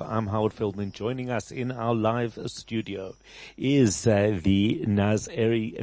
I'm Howard Feldman. Joining us in our live studio is the Naz'Ezi,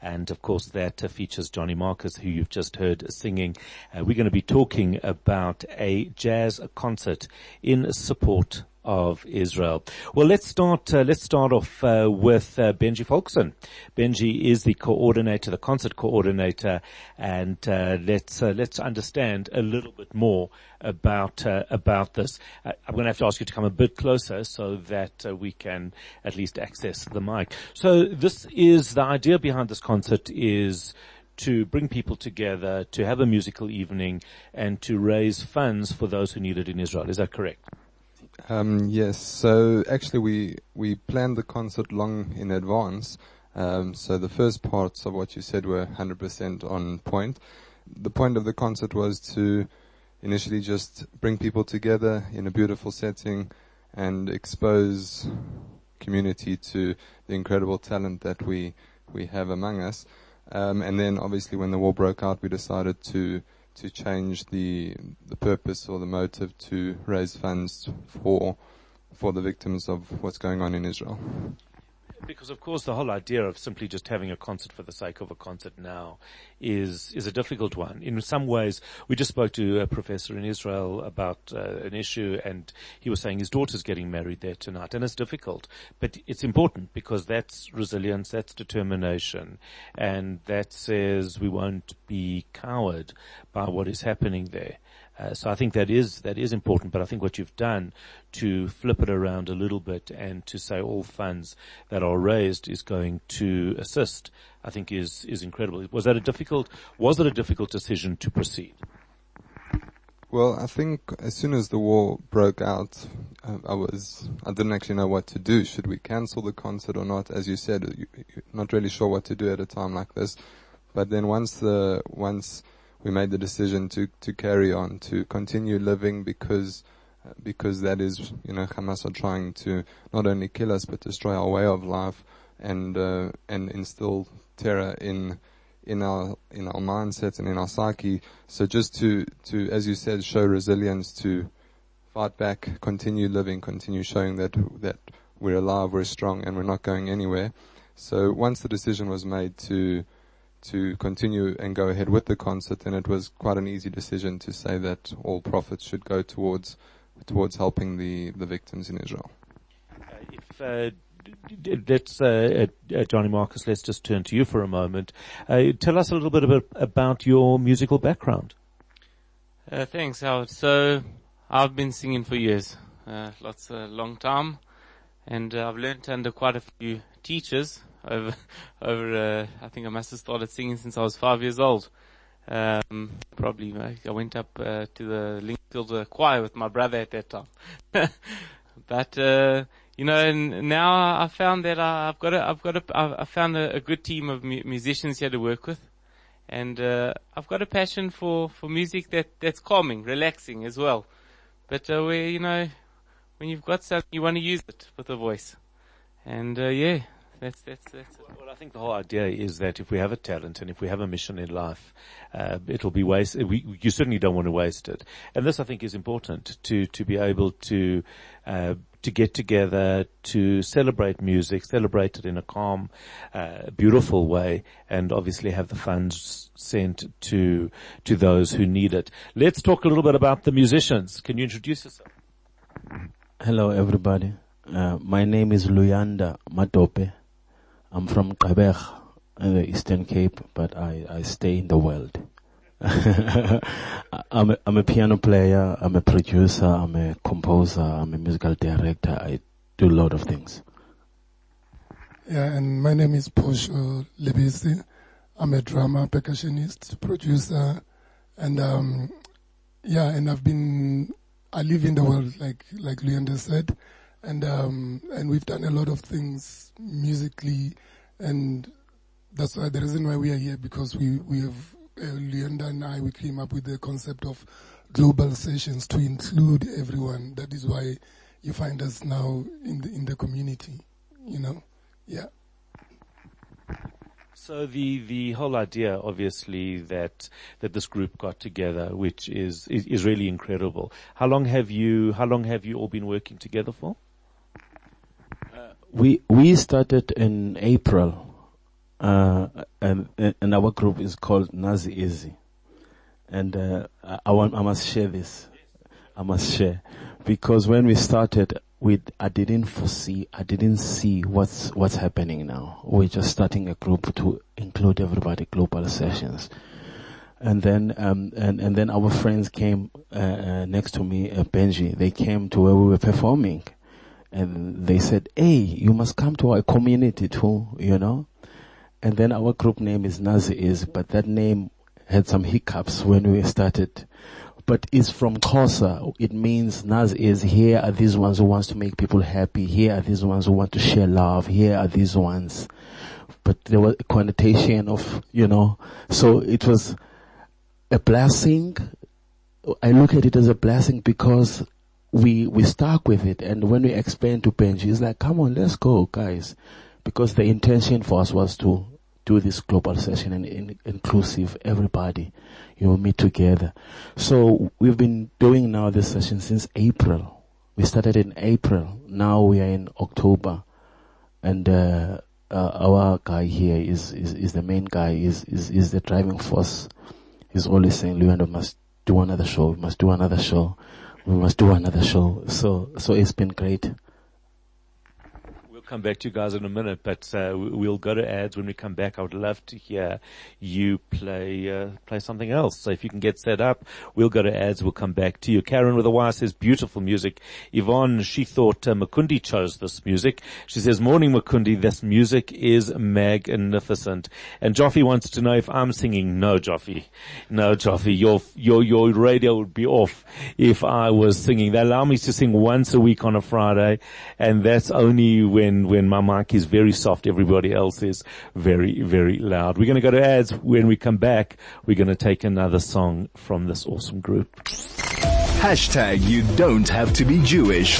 and of course that features Johnny Marcus, who you've just heard singing. We're going to be talking about a jazz concert in support of Israel. Well, let's start off with Benji Folkson. Benji is the coordinator, the concert coordinator, and let's understand a little bit more about this. I'm going to have to ask you to come a bit closer so that we can at least access the mic. So this is the idea behind this concert is to bring people together, to have a musical evening, and to raise funds for those who need it in Israel. Is that correct? Yes. So actually we planned the concert long in advance. So the first parts of what you said were 100% on point. The point of the concert was to initially just bring people together in a beautiful setting and expose community to the incredible talent that we have among us. And then obviously when the war broke out, we decided to change the purpose or the motive to raise funds for the victims of what's going on in Israel. Because of course the whole idea of simply just having a concert for the sake of a concert now is a difficult one. In some ways, we just spoke to a professor in Israel about an issue, and he was saying his daughter's getting married there tonight, and it's difficult. But it's important because that's resilience, that's determination, and that says we won't be cowed by what is happening there. So I think that is important, but I think what you've done to flip it around a little bit and to say all funds that are raised is going to assist, I think is incredible. Was it a difficult decision to proceed? Well, I think as soon as the war broke out, I didn't actually know what to do. Should we cancel the concert or not? As you said, you're not really sure what to do at a time like this. But then once we made the decision to carry on, to continue living because that is, Hamas are trying to not only kill us, but destroy our way of life and instill terror in our mindsets and in our psyche. So just to, as you said, show resilience, to fight back, continue living, continue showing that we're alive, we're strong, and we're not going anywhere. So once the decision was made to continue and go ahead with the concert, then it was quite an easy decision to say that all profits should go towards helping the victims in Israel. Let's Johnny Marcus, let's just turn to you for a moment. Tell us a little bit about your musical background. Thanks, Howard. So I've been singing for years, long time, and I've learnt under quite a few teachers over I think I must have started singing since I was 5 years old. Probably I went up to the Lincoln choir with my brother at that time. But and now I found that I found a good team of musicians here to work with, and I've got a passion for music that's calming, relaxing as well. But where when you've got something, you want to use it with a voice, and that's. Well, I think the whole idea is that if we have a talent and if we have a mission in life, it'll be wasted. You certainly don't want to waste it, and this I think is important to be able to get together, to celebrate music, celebrate it in a calm, beautiful way, and obviously have the funds sent to those who need it. Let's talk a little bit about the musicians. Can you introduce yourself? Hello, everybody. My name is Luyanda Matope. I'm from Gqeberha in the Eastern Cape, but I stay in the world. I'm a piano player, I'm a producer, I'm a composer, I'm a musical director. I do a lot of things. Yeah, and my name is Poncho Lebisi. I'm a drummer, percussionist, producer, and I live in the world, like Luyanda said, and we've done a lot of things musically, and that's why the reason why we are here, because we have Luyanda and I came up with the concept of global sessions to include everyone. That is why you find us now in the community, yeah. So the whole idea, obviously, that this group got together, which is really incredible. How long have you all been working together for? We started in April. And our group is called Naz'Ezi, and I must share this. I must share, because when we started, I didn't see what's happening now. We're just starting a group to include everybody, global sessions, and then and then our friends came next to me, Benji. They came to where we were performing, and they said, "Hey, you must come to our community too," And then our group name is Naz'Ezi, but that name had some hiccups when we started. But it's from Xhosa. It means Naz'Ezi. Here are these ones who wants to make people happy. Here are these ones who want to share love. Here are these ones. But there was a connotation of, so it was a blessing. I look at it as a blessing because we stuck with it. And when we explained to Benji, he's like, "Come on, let's go, guys." Because the intention for us was to do this global session and inclusive everybody, meet together. So we've been doing now this session since April. We started in April. Now we are in October, and our guy here is the main guy. Is the driving force. He's always saying, "Luyanda, must do another show. We must do another show. We must do another show." So it's been great. come back to you guys in a minute, but we'll go to ads. When we come back, I would love to hear you play something else. So if you can get set up, we'll go to ads. We'll come back to you. Karen with a Y says, beautiful music. Yvonne, she thought Mukundi chose this music. She says, morning Mukundi, this music is magnificent. And Joffy wants to know if I'm singing. No, Joffy. No, Joffy. Your radio would be off if I was singing. They allow me to sing once a week on a Friday, and that's only when my mic is very soft. Everybody else is very, very loud. We're going to go to ads. When we come back, we're going to take another song from this awesome group. Hashtag you don't have to be Jewish.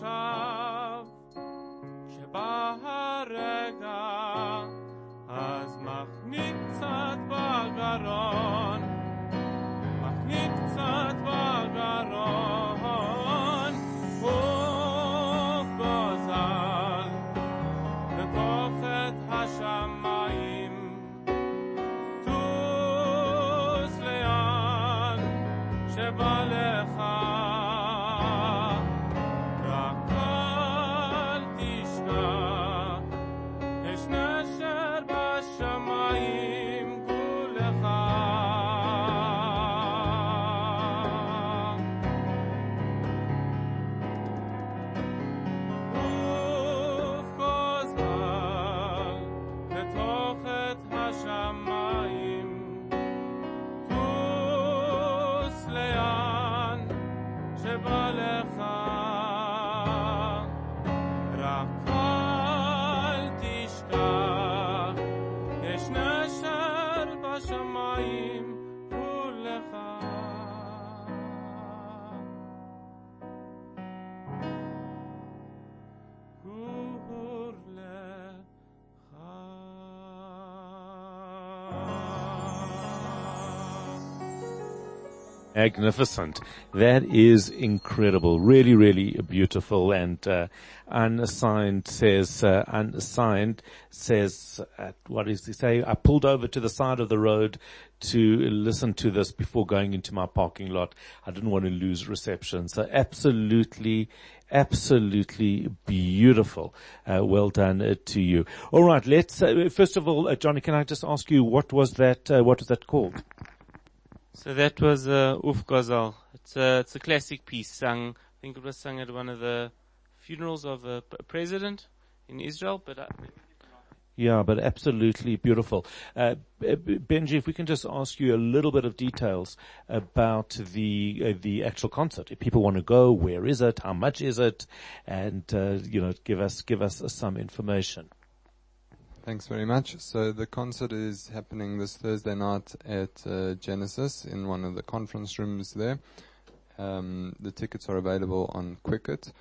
Shebalecha, Raka magnificent. That is incredible. Really, really beautiful. And Unsigned says, what does he say? I pulled over to the side of the road to listen to this before going into my parking lot. I didn't want to lose reception. So absolutely beautiful. Well done to you. All right. Let's, first of all, Johnny, can I just ask you, what was that called? So that was, Uf Gozal. It's a classic piece sung, I think it was sung at one of the funerals of a president in Israel, but yeah, but absolutely beautiful. Benji, if we can just ask you a little bit of details about the actual concert. If people want to go, where is it? How much is it? And, give us some information. Thanks very much. So the concert is happening this Thursday night at Genesis in one of the conference rooms there. The tickets are available on Quicket.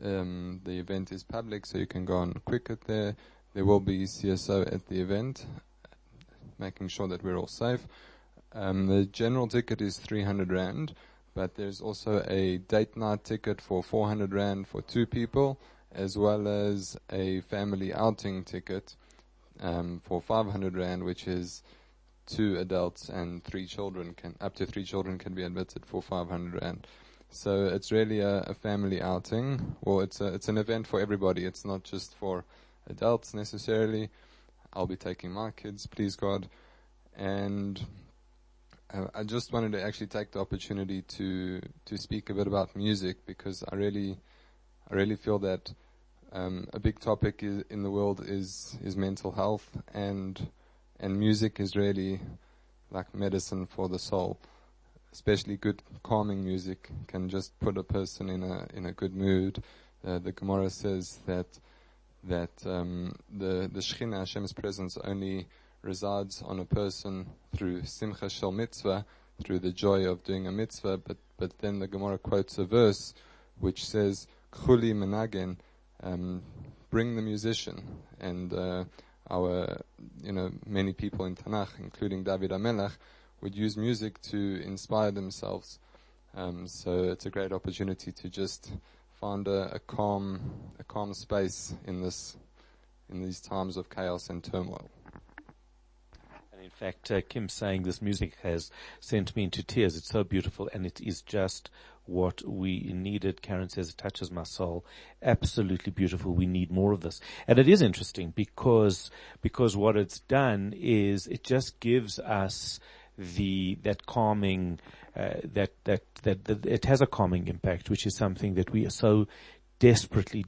The event is public, so you can go on Quicket there. There will be CSO at the event, making sure that we're all safe. The general ticket is 300 Rand, but there's also a date night ticket for 400 Rand for two people, as well as a family outing ticket for 500 Rand, which is two adults and three children up to three children can be admitted for 500 Rand. So it's really a family outing. Well, it's an event for everybody. It's not just for adults necessarily. I'll be taking my kids, please God. And I just wanted to actually take the opportunity to speak a bit about music, because I really feel that a big topic in the world is mental health, and music is really like medicine for the soul. Especially good calming music can just put a person in a good mood. The Gemara says that the Shechinah, Hashem's presence, only resides on a person through Simcha Shel Mitzvah, through the joy of doing a mitzvah. But then the Gemara quotes a verse which says, "K'chuli Menagen," bring the musician. And many people in Tanakh, including David Amelach, would use music to inspire themselves. So it's a great opportunity to just find a calm space in these times of chaos and turmoil. And in fact, Kim saying this music has sent me into tears. It's so beautiful, and it is just what we needed. Karen says, it touches my soul. Absolutely beautiful. We need more of this. And it is interesting because what it's done is it just gives us that calming, that it has a calming impact, which is something that we so desperately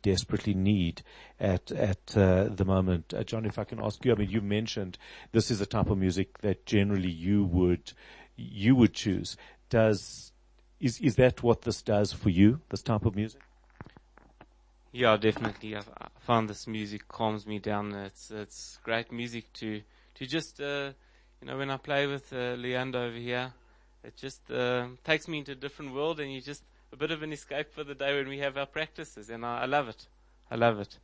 need at the moment. John, if I can ask you, I mean, you mentioned this is the type of music that generally you would choose. Is that what this does for you? This type of music? Yeah, definitely. I've found this music calms me down. It's great music to just. When I play with Luyanda over here, it just takes me into a different world, and you just a bit of an escape for the day when we have our practices, and I love it.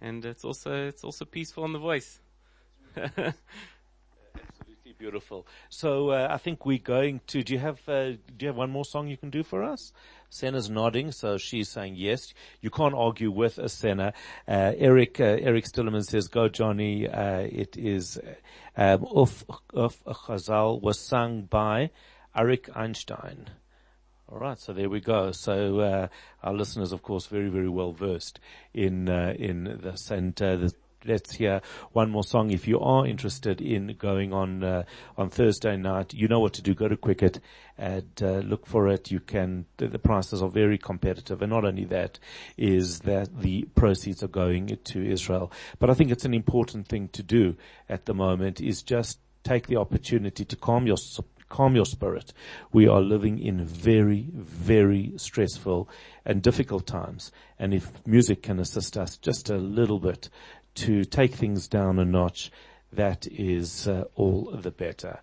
And it's also peaceful in the voice. Absolutely beautiful. So I think we're going to. Do you have one more song you can do for us? Senna's nodding, so she's saying yes. You can't argue with a Senna. Eric Stilleman says, go Johnny. It is, Uf Gozal was sung by Eric Einstein. All right, so there we go. So, our listeners, of course, very, very well versed in this, and, let's hear one more song. If you are interested in going on Thursday night, you know what to do. Go to Quicket and look for it. You can. The prices are very competitive, and not only that, is that the proceeds are going to Israel. But I think it's an important thing to do at the moment. Is just take the opportunity to calm your spirit. We are living in very, very stressful and difficult times, and if music can assist us just a little bit to take things down a notch, that is all the better.